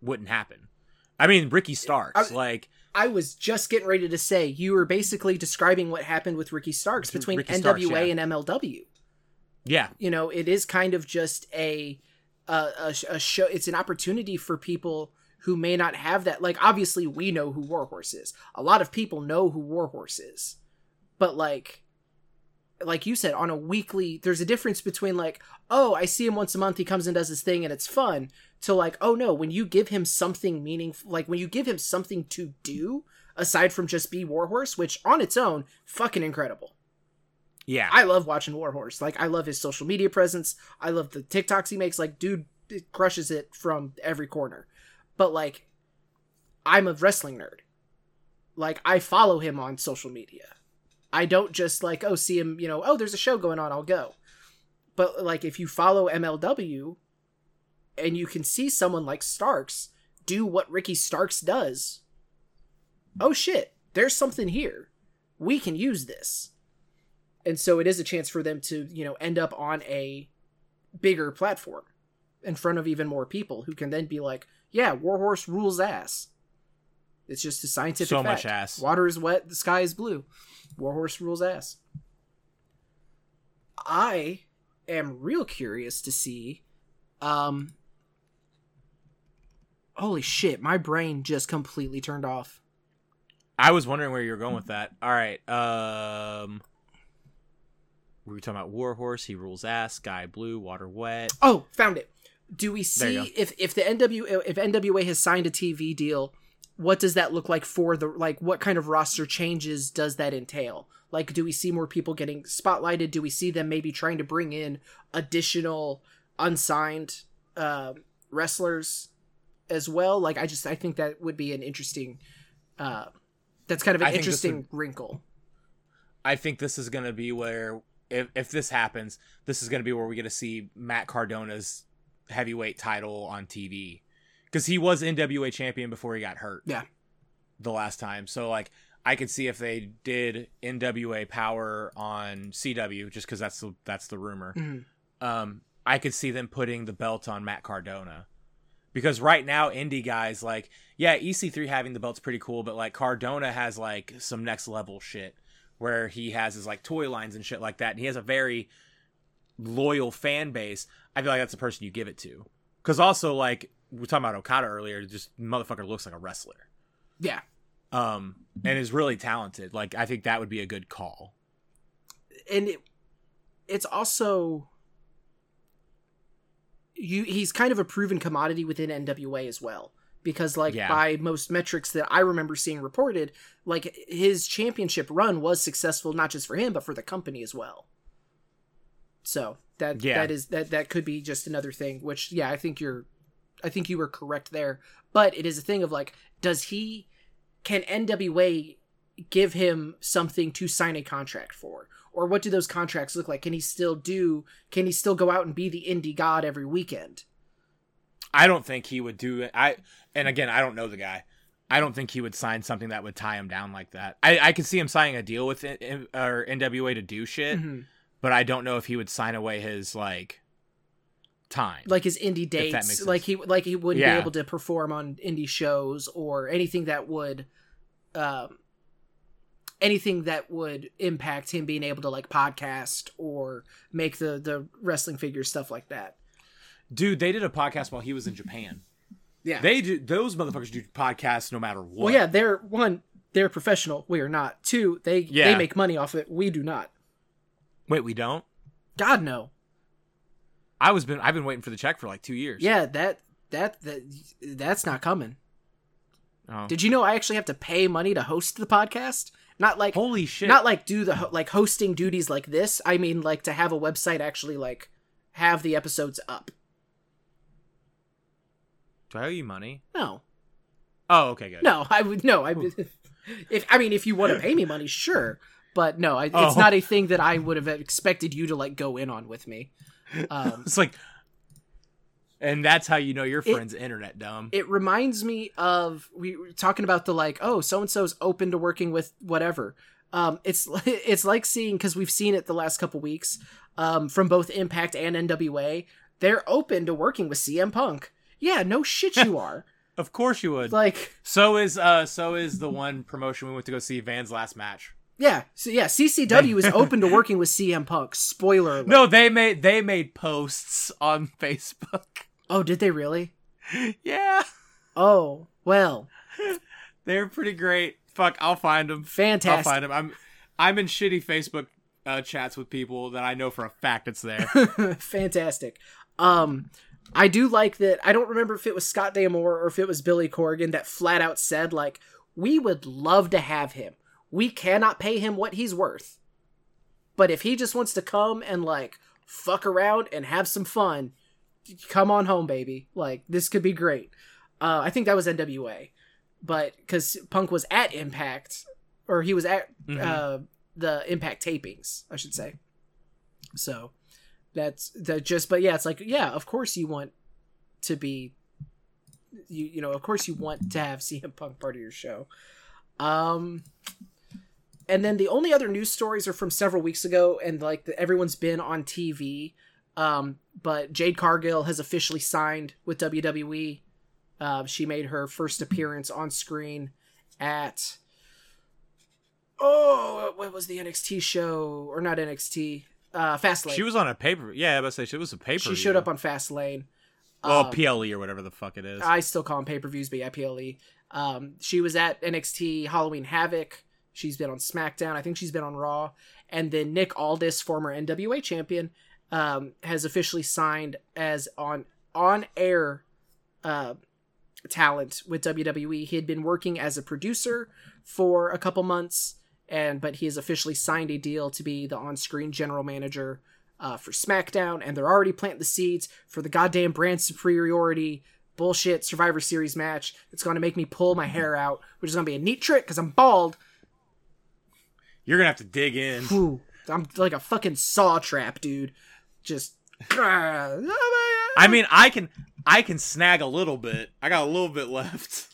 Wouldn't happen. I mean, Ricky Starks, I, like I was just getting ready to say, you were basically describing what happened with Ricky Starks between Ricky N W A Starks, yeah. and M L W. Yeah. You know, it is kind of just a, uh, a, a show. It's an opportunity for people who may not have that. Like, obviously we know who Warhorse is. A lot of people know who Warhorse is, but like, like you said, on a weekly, there's a difference between like, oh, I see him once a month. He comes and does his thing and it's fun, to like, oh no, when you give him something meaningful, like when you give him something to do aside from just be Warhorse, which on its own, fucking incredible. Yeah, I love watching Warhorse. Like, I love his social media presence. I love the TikToks he makes. Like, dude crushes it from every corner. But, like, I'm a wrestling nerd. Like, I follow him on social media. I don't just like, oh, see him, you know, oh, there's a show going on, I'll go. But like, if you follow M L W and you can see someone like Starks do what Ricky Starks does, oh shit, there's something here. We can use this. And so it is a chance for them to, you know, end up on a bigger platform in front of even more people who can then be like, yeah, Warhorse rules ass. It's just a scientific so fact. Much ass. Water is wet, the sky is blue. Warhorse rules ass. I am real curious to see... Um, holy shit, my brain just completely turned off. I was wondering where you were going with that. All right. Um, we were talking about Warhorse. He rules ass. Sky blue, water wet. Oh, found it. Do we see if, if the N W A, if N W A has signed a T V deal, what does that look like for the, like, what kind of roster changes does that entail? Like, do we see more people getting spotlighted? Do we see them maybe trying to bring in additional unsigned uh, wrestlers as well? Like, I just, I think that would be an interesting, uh, that's kind of an interesting would, wrinkle. I think this is going to be where, if, if this happens, this is going to be where we get to see Matt Cardona's heavyweight title on T V. Because he was N W A champion before he got hurt. Yeah. The last time. So, like, I could see if they did N W A Power on C W, just because that's the, that's the rumor. Mm-hmm. Um, I could see them putting the belt on Matt Cardona. Because right now, indie guys, like, yeah, E C three having the belt's pretty cool, but, like, Cardona has, like, some next-level shit where he has his, like, toy lines and shit like that, and he has a very loyal fan base. I feel like that's the person you give it to. Because also, like, we were talking about Okada earlier, just motherfucker looks like a wrestler. Yeah. Um, and is really talented. Like, I think that would be a good call. And it, it's also... You, he's kind of a proven commodity within N W A as well, because like yeah. by most metrics that I remember seeing reported, like his championship run was successful, not just for him, but for the company as well. So that, yeah. that is, that, that could be just another thing, which, yeah, I think you're, I think you were correct there, but it is a thing of like, does he, can N W A give him something to sign a contract for? Or what do those contracts look like? Can he still do, can he still go out and be the indie god every weekend? I don't think he would do it. I, and again, I don't know the guy. I don't think he would sign something that would tie him down like that. I, I could see him signing a deal with it, or N W A to do shit, mm-hmm. but I don't know if he would sign away his like time, like his indie dates, like he, like he wouldn't yeah. be able to perform on indie shows or anything that would, um, anything that would impact him being able to like podcast or make the, the wrestling figure stuff like that. Dude, they did a podcast while he was in Japan. Yeah. They do. Those motherfuckers do podcasts no matter what. Well, yeah, they're one, they're professional. We are not. Two, they, yeah. they make money off it. We do not. Wait, we don't? God, no. I was been, I've been waiting for the check for like two years. Yeah. That, that, that that's not coming. Oh. Did you know I actually have to pay money to host the podcast? Not like, holy shit, not like do the, like hosting duties like this. I mean, like to have a website actually like have the episodes up. Do I owe you money? No. Oh, okay, good. No, I would, no, I would, if, I mean, if you want to pay me money, sure. But no, I, it's oh. not a thing that I would have expected you to like go in on with me. Um, it's like, and that's how you know your friend's it, internet dumb. It reminds me of, we were talking about the like, oh, so-and-so's open to working with whatever. Um, it's it's like seeing, because we've seen it the last couple weeks, um, from both Impact and N W A, they're open to working with C M Punk. Yeah, no shit you are. Of course you would. Like, so is uh, so is the one promotion we went to go see, Van's last match. Yeah, so yeah, C C W is open to working with C M Punk. Spoiler alert. No, they made they made posts on Facebook. Oh, did they really? Yeah. Oh, well. They're pretty great. Fuck, I'll find them. Fantastic. I'll find them. I'm, I'm in shitty Facebook uh, chats with people that I know for a fact it's there. Fantastic. Um, I do like that. I don't remember if it was Scott D'Amore or if it was Billy Corgan that flat out said, like, we would love to have him. We cannot pay him what he's worth. But if he just wants to come and, like, fuck around and have some fun... come on home, baby. Like, this could be great. Uh, I think that was N W A, but because Punk was at Impact, or he was at mm-hmm. uh, the Impact tapings, I should say. So that's that just, but yeah, it's like, yeah, of course you want to be, you, you know, of course you want to have C M Punk part of your show. Um, and then the only other news stories are from several weeks ago, and like the, everyone's been on T V. Um, but Jade Cargill has officially signed with W W E. Uh, she made her first appearance on screen at, oh, what was the N X T show? Or not N X T, uh, Fastlane. She was on a paper. Yeah, I was about to say, she was a paper. She showed up on Fastlane. Oh, um, P L E or whatever the fuck it is. I still call them pay-per-views, but yeah, P L E. Um, she was at N X T Halloween Havoc. She's been on SmackDown. I think she's been on Raw. And then Nick Aldis, former N W A champion, um, has officially signed as on on-air uh, talent with W W E. He had been working as a producer for a couple months, and but he has officially signed a deal to be the on-screen general manager Uh, for SmackDown, and they're already planting the seeds for the goddamn brand superiority bullshit Survivor Series match that's going to make me pull my hair out, which is going to be a neat trick because I'm bald. You're going to have to dig in. Ooh, I'm like a fucking saw trap, dude. Just... I mean, I can I can snag a little bit. I got a little bit left.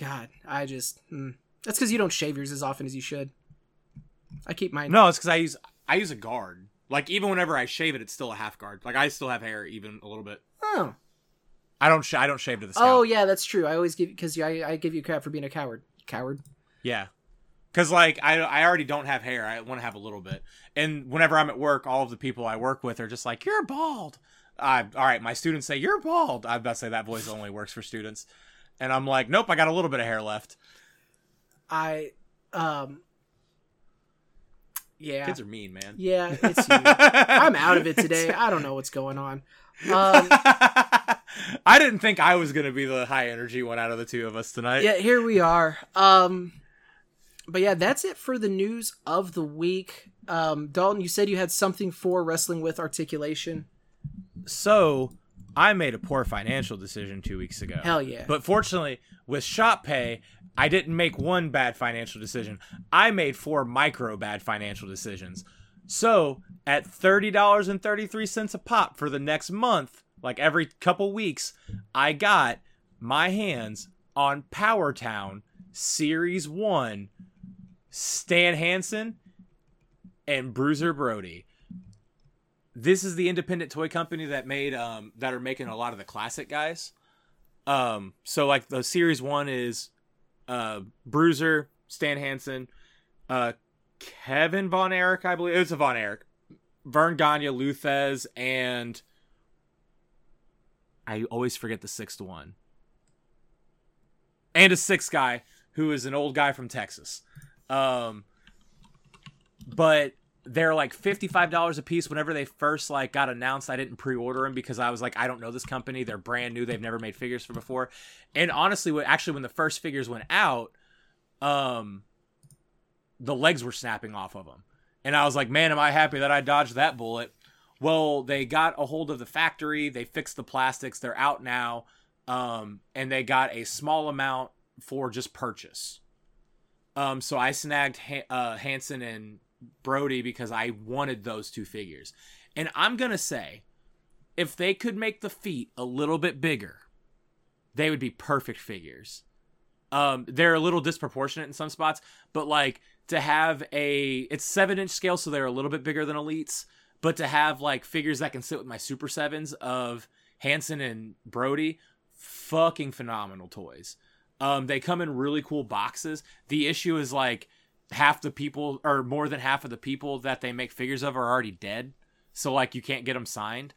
God, I just... Mm. That's because you don't shave yours as often as you should. I keep mine... No, it's because I use... I use a guard. Like, even whenever I shave it, it's still a half guard. Like, I still have hair even a little bit. Oh. I don't sh- I don't shave to the scalp. Oh, yeah, that's true. I always give... Because I, I give you crap for being a coward. Coward. Yeah. Because, like, I, I already don't have hair. I want to have a little bit. And whenever I'm at work, all of the people I work with are just like, you're bald. I, all right, my students say, you're bald. I bet say that voice only works for students. And I'm like, nope, I got a little bit of hair left. I... um. Yeah. Kids are mean, man. Yeah, it's you. I'm out of it today. I don't know what's going on. Um, I didn't think I was going to be the high energy one out of the two of us tonight. Yeah, here we are. Um, but yeah, that's it for the news of the week. Um, Dalton, you said you had something for Wrestling With Articulation. So, I made a poor financial decision two weeks ago. Hell yeah. But fortunately, with Shop Pay... I didn't make one bad financial decision. I made four micro bad financial decisions. So at thirty dollars and thirty-three cents a pop for the next month, like every couple weeks, I got my hands on Power Town Series one, Stan Hansen, and Bruiser Brody. This is the independent toy company that made um, that are making a lot of the classic guys. Um, so like the Series one is... Uh, Bruiser, Stan Hansen, uh, Kevin Von Erich, I believe. It was a Von Erich. Vern Gagne, Luthez, and... I always forget the sixth one. And a sixth guy who is an old guy from Texas. Um, but they're like fifty-five dollars a piece. Whenever they first like got announced, I didn't pre-order them because I was like, I don't know this company. They're brand new. They've never made figures for before. And honestly, what actually when the first figures went out, um, the legs were snapping off of them. And I was like, man, am I happy that I dodged that bullet? Well, they got a hold of the factory. They fixed the plastics. They're out now. Um, and they got a small amount for just purchase. Um, so I snagged Han- uh, Hansen and Brody because I wanted those two figures. And I'm gonna say, if they could make the feet a little bit bigger, they would be perfect figures. Um they're a little disproportionate in some spots, but like to have a it's seven inch scale, so they're a little bit bigger than Elites, but to have like figures that can sit with my Super Sevens of Hansen and Brody, fucking phenomenal toys. Um they come in really cool boxes. The issue is like half the people or more than half of the people that they make figures of are already dead. So like you can't get them signed.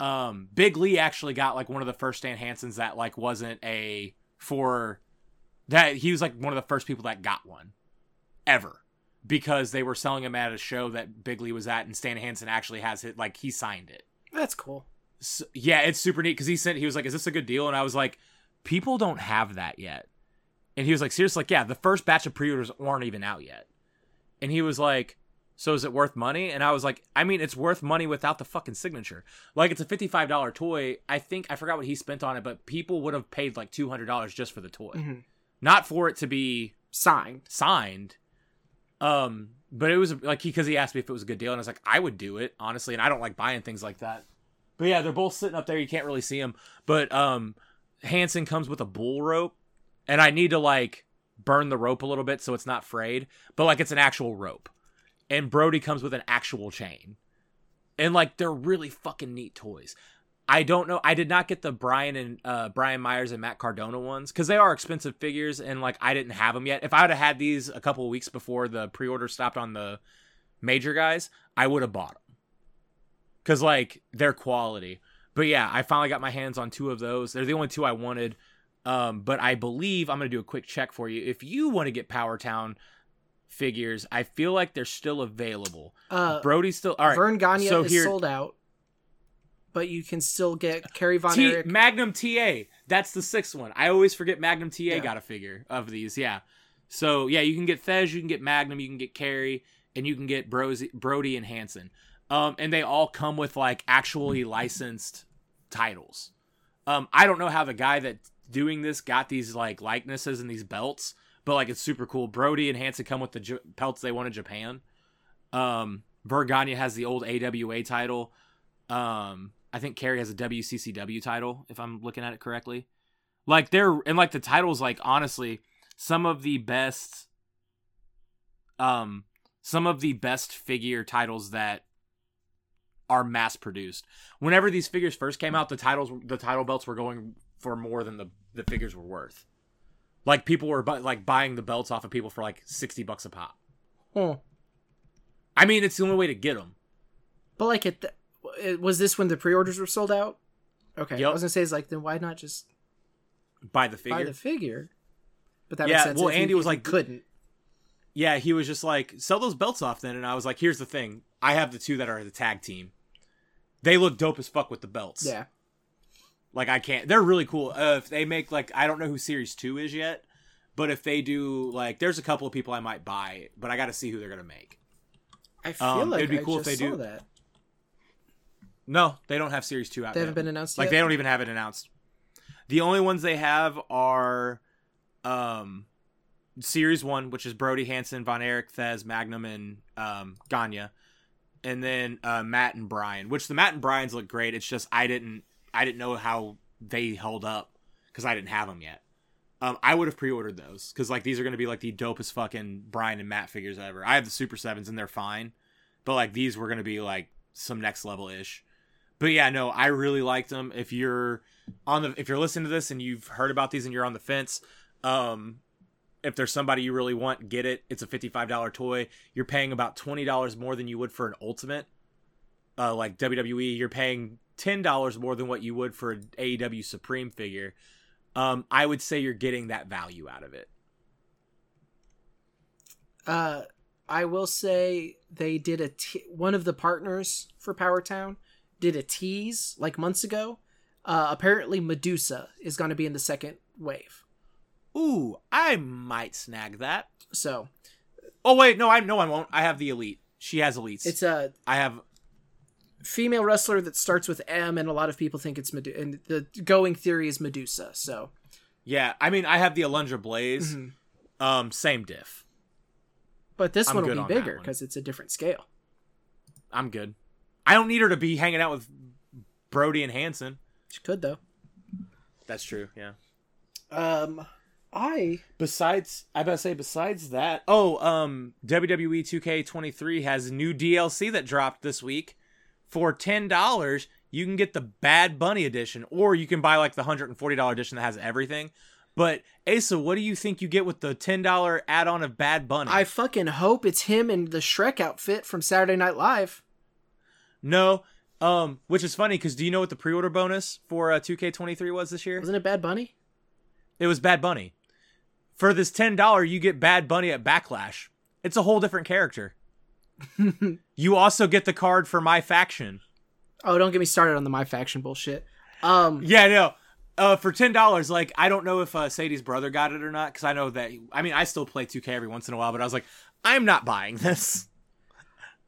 Um, Big Lee actually got like one of the first Stan Hansens that like wasn't a for that. He was like one of the first people that got one ever because they were selling him at a show that Big Lee was at. And Stan Hansen actually has it. Like he signed it. That's cool. So, yeah, it's super neat. Cause he sent, he was like, is this a good deal? And I was like, people don't have that yet. And he was like, seriously, like, yeah, the first batch of pre-orders aren't even out yet. And he was like, so is it worth money? And I was like, I mean, it's worth money without the fucking signature. Like, it's a fifty-five dollars toy. I think, I forgot what he spent on it, but people would have paid like two hundred dollars just for the toy. Mm-hmm. Not for it to be signed. Signed. Um, but it was like, he, cause he asked me if it was a good deal and I was like, I would do it honestly. And I don't like buying things like that, but yeah, they're both sitting up there. You can't really see them, but, um, Hansen comes with a bull rope and I need to like burn the rope a little bit. So it's not frayed, but like it's an actual rope, and Brody comes with an actual chain, and like, they're really fucking neat toys. I don't know. I did not get the Brian and uh, Brian Myers and Matt Cardona ones because they are expensive figures, and like I didn't have them yet. If I would have had these a couple of weeks before the pre-order stopped on the major guys, I would have bought them because like they're quality. But yeah, I finally got my hands on two of those. They're the only two I wanted. Um, but I believe I'm gonna do a quick check for you. If you want to get Power Town figures, I feel like they're still available. Uh, Brody's still all right. Vern Gagne so is here, sold out. But you can still get Kerry Von T- Erich. Magnum T A. That's the sixth one. I always forget Magnum T A yeah. got a figure of these. Yeah. So, yeah, you can get Fez, you can get Magnum, you can get Kerry, and you can get Brody, Brody and Hansen. Um, and they all come with, like, actually licensed titles. Um, I don't know how the guy that's doing this got these, like, likenesses and these belts. But, like, it's super cool. Brody and Hansen come with the J- belts they won in Japan. Um, Vergania has the old A W A title. Um... I think Kerry has a W C C W title, if I'm looking at it correctly. Like, they're, and like the titles, like, honestly, some of the best, um, some of the best figure titles that are mass produced. Whenever these figures first came out, the titles, the title belts were going for more than the, the figures were worth. Like, people were bu- like buying the belts off of people for like sixty bucks a pop. Hmm. I mean, it's the only way to get them. But like at the, was this when the pre-orders were sold out? Okay, yep. I was gonna say it's like then why not just buy the figure? Buy the figure, but that yeah. Makes sense. Well, if Andy you, was like couldn't. Yeah, he was just like sell those belts off then, and I was like, here's the thing, I have the two that are the tag team. They look dope as fuck with the belts. Yeah, like I can't. They're really cool. Uh, if they make like I don't know who series two is yet, but if they do like there's a couple of people I might buy, but I got to see who they're gonna make. I feel um, like it'd be cool I just if they saw do that. No, they don't have series two out. They haven't been announced yet. Like they don't even have it announced. The only ones they have are um, series one, which is Brody, Hansen, Von Erich, Fez, Magnum, and um, Gagne, and then uh, Matt and Brian. Which the Matt and Brian's look great. It's just I didn't, I didn't know how they held up because I didn't have them yet. Um, I would have pre-ordered those because like these are going to be like the dopest fucking Brian and Matt figures ever. I have the Super Sevens and they're fine, but like these were going to be like some next level ish. But yeah, no, I really liked them. If you're on the, if you're listening to this and you've heard about these and you're on the fence, um, if there's somebody you really want, get it. It's a fifty-five dollars toy. You're paying about twenty dollars more than you would for an Ultimate, uh, like W W E. You're paying ten dollars more than what you would for an A E W Supreme figure. Um, I would say you're getting that value out of it. Uh, I will say they did a t- one of the partners for Power Town did a tease like months ago. Uh, apparently Medusa is going to be in the second wave. Ooh, I might snag that. So, oh wait, no, I no, I won't. I have the Elite. She has Elites. It's a I have female wrestler that starts with M, and a lot of people think it's Medusa. And the going theory is Medusa. So, yeah, I mean, I have the Alundra Blaze. Mm-hmm. Um, same diff, but this I'm one will be bigger because it's a different scale. I'm good. I don't need her to be hanging out with Brody and Hansen. She could, though. That's true, yeah. Um, I... Besides... I about to say, besides that... Oh, um, W W E two K twenty-three has new D L C that dropped this week. For ten dollars, you can get the Bad Bunny edition, or you can buy, like, the one hundred forty dollars edition that has everything. But, Asa, what do you think you get with the ten dollars add-on of Bad Bunny? I fucking hope it's him in the Shrek outfit from Saturday Night Live. No, um, which is funny because do you know what the pre-order bonus for uh, two K twenty-three was this year? Wasn't it Bad Bunny? It was Bad Bunny. For this ten dollars, you get Bad Bunny at Backlash. It's a whole different character. You also get the card for My Faction. Oh, don't get me started on the My Faction bullshit. Um, yeah, no. Uh, for ten dollars, like, I don't know if uh, Sadie's brother got it or not because I know that, I mean, I still play two K every once in a while, but I was like, I'm not buying this.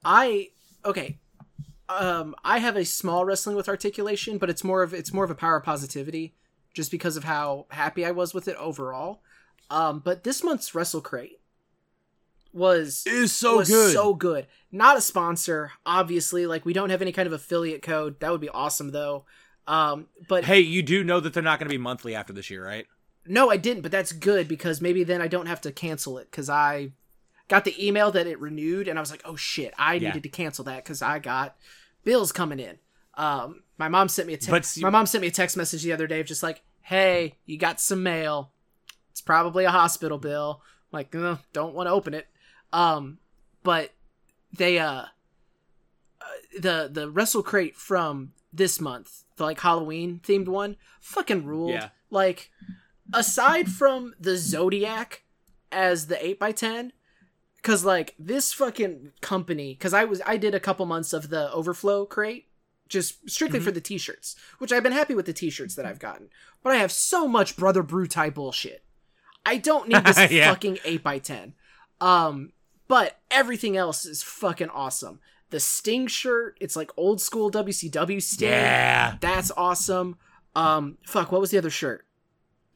I, okay. Um, I have a small wrestling with articulation, but it's more of it's more of a power of positivity, just because of how happy I was with it overall. Um, but this month's Wrestle Crate was is so was good. So good. Not a sponsor, obviously. Like, we don't have any kind of affiliate code. That would be awesome, though. Um, but hey, you do know that they're not going to be monthly after this year, right? No, I didn't. But that's good, because maybe then I don't have to cancel it, because I got the email that it renewed, and I was like, oh shit, I yeah. needed to cancel that because I got bills coming in. Um, my mom sent me a text. My mom sent me a text message the other day of just like, hey, you got some mail. It's probably a hospital bill. I'm like, eh, don't want to open it. Um, but they, uh, the, the Wrestle Crate from this month, the like Halloween themed one, fucking ruled. Yeah. Like, aside from the Zodiac as the eight by ten, cause like this fucking company, cause I was, I did a couple months of the Overflow Crate, just strictly mm-hmm. for the t-shirts, which I've been happy with the t-shirts that I've gotten, but I have so much Brother Brew tie bullshit. I don't need this yeah. fucking eight by ten. Um, but everything else is fucking awesome. The Sting shirt, it's like old school W C W Sting. Yeah. That's awesome. Um, fuck, what was the other shirt?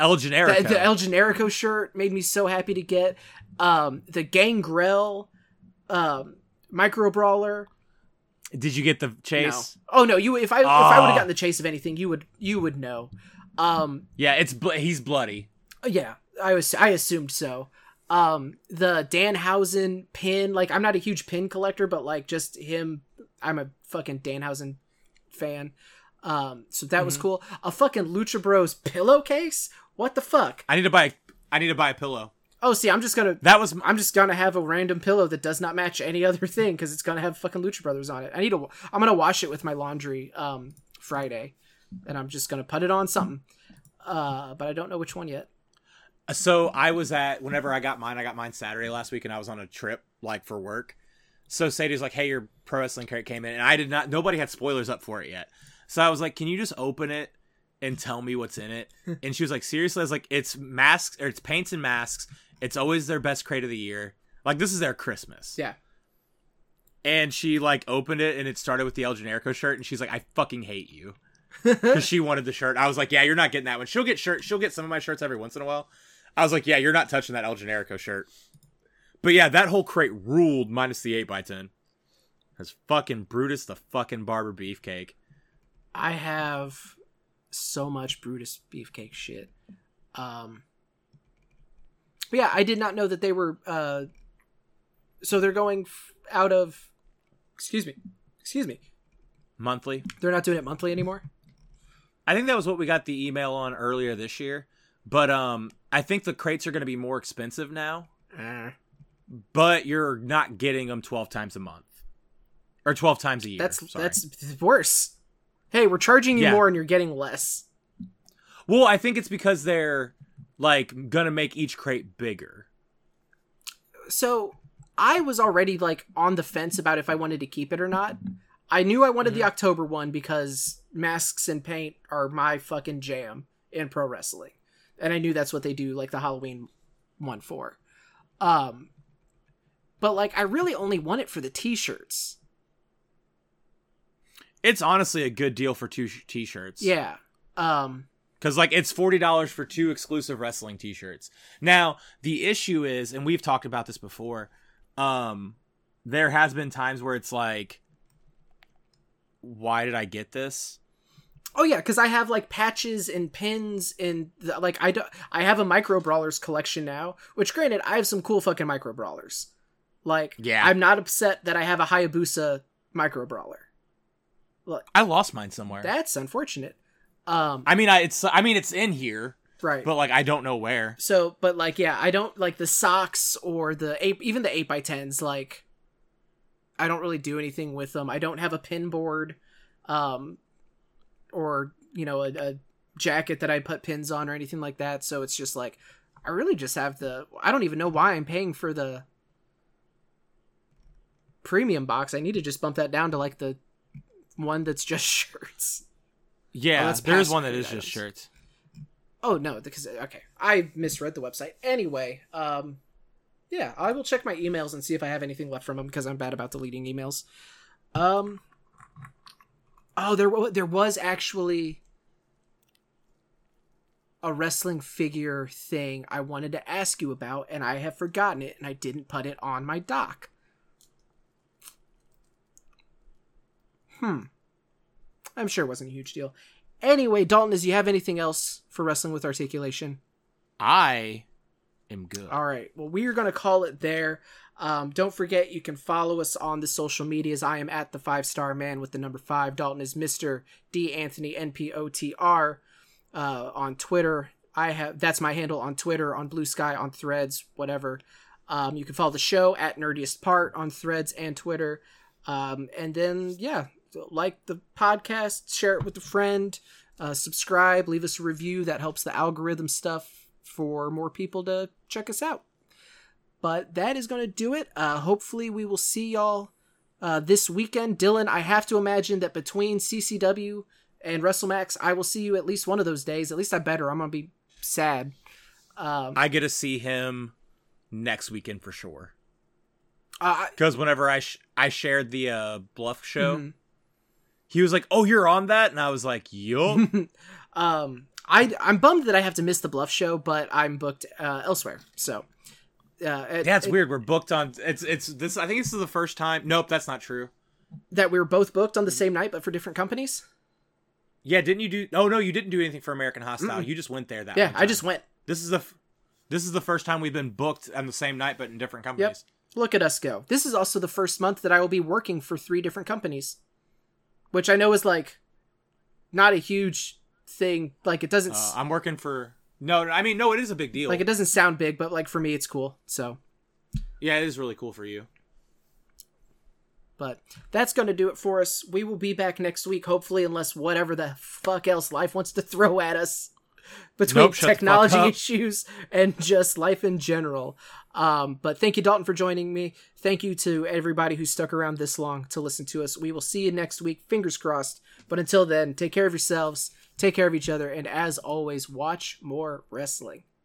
El Generico. The, the El Generico shirt made me so happy to get. Um, the Gangrel um, Micro Brawler. Did you get the Chase? No. Oh no, you if I oh. if I would have gotten the Chase of anything, you would you would know. Um, yeah, it's bl- he's bloody. Yeah, I was I assumed so. Um, the Danhausen pin, like I'm not a huge pin collector, but like just him, I'm a fucking Danhausen fan. Um, so that mm-hmm. was cool. A fucking Lucha Bros pillowcase? What the fuck? I need to buy a, I need to buy a pillow. Oh, see, I'm just gonna. That was. I'm just gonna have a random pillow that does not match any other thing because it's gonna have fucking Lucha Brothers on it. I need to. I'm gonna wash it with my laundry um, Friday, and I'm just gonna put it on something. Uh, but I don't know which one yet. So I was at whenever I got mine. I got mine Saturday last week, and I was on a trip like for work. So Sadie's like, "Hey, your pro wrestling crate came in," and I did not. Nobody had spoilers up for it yet. So I was like, "Can you just open it and tell me what's in it?" And she was like, "Seriously?" I was like, "It's masks or it's paints and masks." It's always their best crate of the year. Like, this is their Christmas. Yeah. And she, like, opened it, and it started with the El Generico shirt, and she's like, I fucking hate you. Because she wanted the shirt. I was like, yeah, you're not getting that one. She'll get shirt. She'll get some of my shirts every once in a while. I was like, yeah, you're not touching that El Generico shirt. But, yeah, that whole crate ruled minus the eight by ten. That's fucking Brutus the fucking Barber Beefcake. I have so much Brutus Beefcake shit. Um... But yeah, I did not know that they were, uh, so they're going f- out of, excuse me, excuse me. Monthly. They're not doing it monthly anymore? I think that was what we got the email on earlier this year. But um, I think the crates are going to be more expensive now. Uh, but you're not getting them twelve times a month. Or twelve times a year. That's sorry. That's worse. Hey, we're charging you yeah. more and you're getting less. Well, I think it's because they're... like, gonna make each crate bigger. So, I was already, like, on the fence about if I wanted to keep it or not. I knew I wanted mm-hmm. the October one because masks and paint are my fucking jam in pro wrestling. And I knew that's what they do, like, the Halloween one for. Um, but, like, I really only want it for the t-shirts. It's honestly a good deal for two sh- t-shirts. Yeah. Um... Because, like, it's forty dollars for two exclusive wrestling t-shirts. Now, the issue is, and we've talked about this before, um, there has been times where it's like, why did I get this? Oh, yeah, because I have, like, patches and pins and, the, like, I, do, I have a Micro Brawlers collection now. Which, granted, I have some cool fucking Micro Brawlers. Like, yeah. I'm not upset that I have a Hayabusa Micro Brawler. Look, I lost mine somewhere. That's unfortunate. Um, I mean, I, it's, I mean, it's in here, right? But like, I don't know where. So, but like, yeah, I don't like the socks or the eight, even the eight by tens. Like, I don't really do anything with them. I don't have a pin board, um, or, you know, a, a jacket that I put pins on or anything like that. So it's just like, I really just have the, I don't even know why I'm paying for the premium box. I need to just bump that down to like the one that's just shirts. Yeah, oh, there's one that is items. Just shirts. Oh, no, because, okay, I misread the website. Anyway, um, yeah, I will check my emails and see if I have anything left from them, because I'm bad about deleting emails. Um, oh, there, there was actually... a wrestling figure thing I wanted to ask you about, and I have forgotten it, and I didn't put it on my doc. Hmm. I'm sure it wasn't a huge deal. Anyway, Dalton, does you have anything else for Wrestling with Articulation? I am good. All right. Well, we are going to call it there. Um, don't forget, you can follow us on the social medias. I am at the five star man with the number five. Dalton is Mister D Anthony N P O T R uh, on Twitter. I have that's my handle on Twitter, on Blue Sky, on Threads, whatever. Um, you can follow the show at Nerdiest Part on Threads and Twitter. Um, and then, yeah, like the podcast, share it with a friend, uh, subscribe, leave us a review. That helps the algorithm stuff for more people to check us out. But that is going to do it. Uh, hopefully we will see y'all uh, this weekend. Dylan, I have to imagine that between C C W and WrestleMax, I will see you at least one of those days. At least I better. I'm going to be sad. Um, I get to see him next weekend for sure. Because uh, whenever I sh- I shared the uh, Bluff show, mm-hmm. he was like, "Oh, you're on that," and I was like, "Yup." um, I I'm bummed that I have to miss the Bluff show, but I'm booked uh, elsewhere. So uh, it, that's it, weird. We're booked on it's it's this. I think this is the first time. Nope, that's not true. That we were both booked on the same night, but for different companies. Yeah, didn't you do? Oh no, you didn't do anything for American Hostile. Mm-hmm. You just went there. That yeah, I just went. This is the f- this is the first time we've been booked on the same night, but in different companies. Yep. Look at us go. This is also the first month that I will be working for three different companies, which I know is like not a huge thing. Like it doesn't. Uh, I'm working for no, I mean, no, it is a big deal. Like it doesn't sound big, but like for me, it's cool. So yeah, it is really cool for you. But that's going to do it for us. We will be back next week, hopefully, unless whatever the fuck else life wants to throw at us between nope, technology issues and just life in general. Um, but thank you, Dalton, for joining me. Thank you to everybody who stuck around this long to listen to us. We will see you next week. Fingers crossed. But until then, take care of yourselves, take care of each other, and as always, watch more wrestling.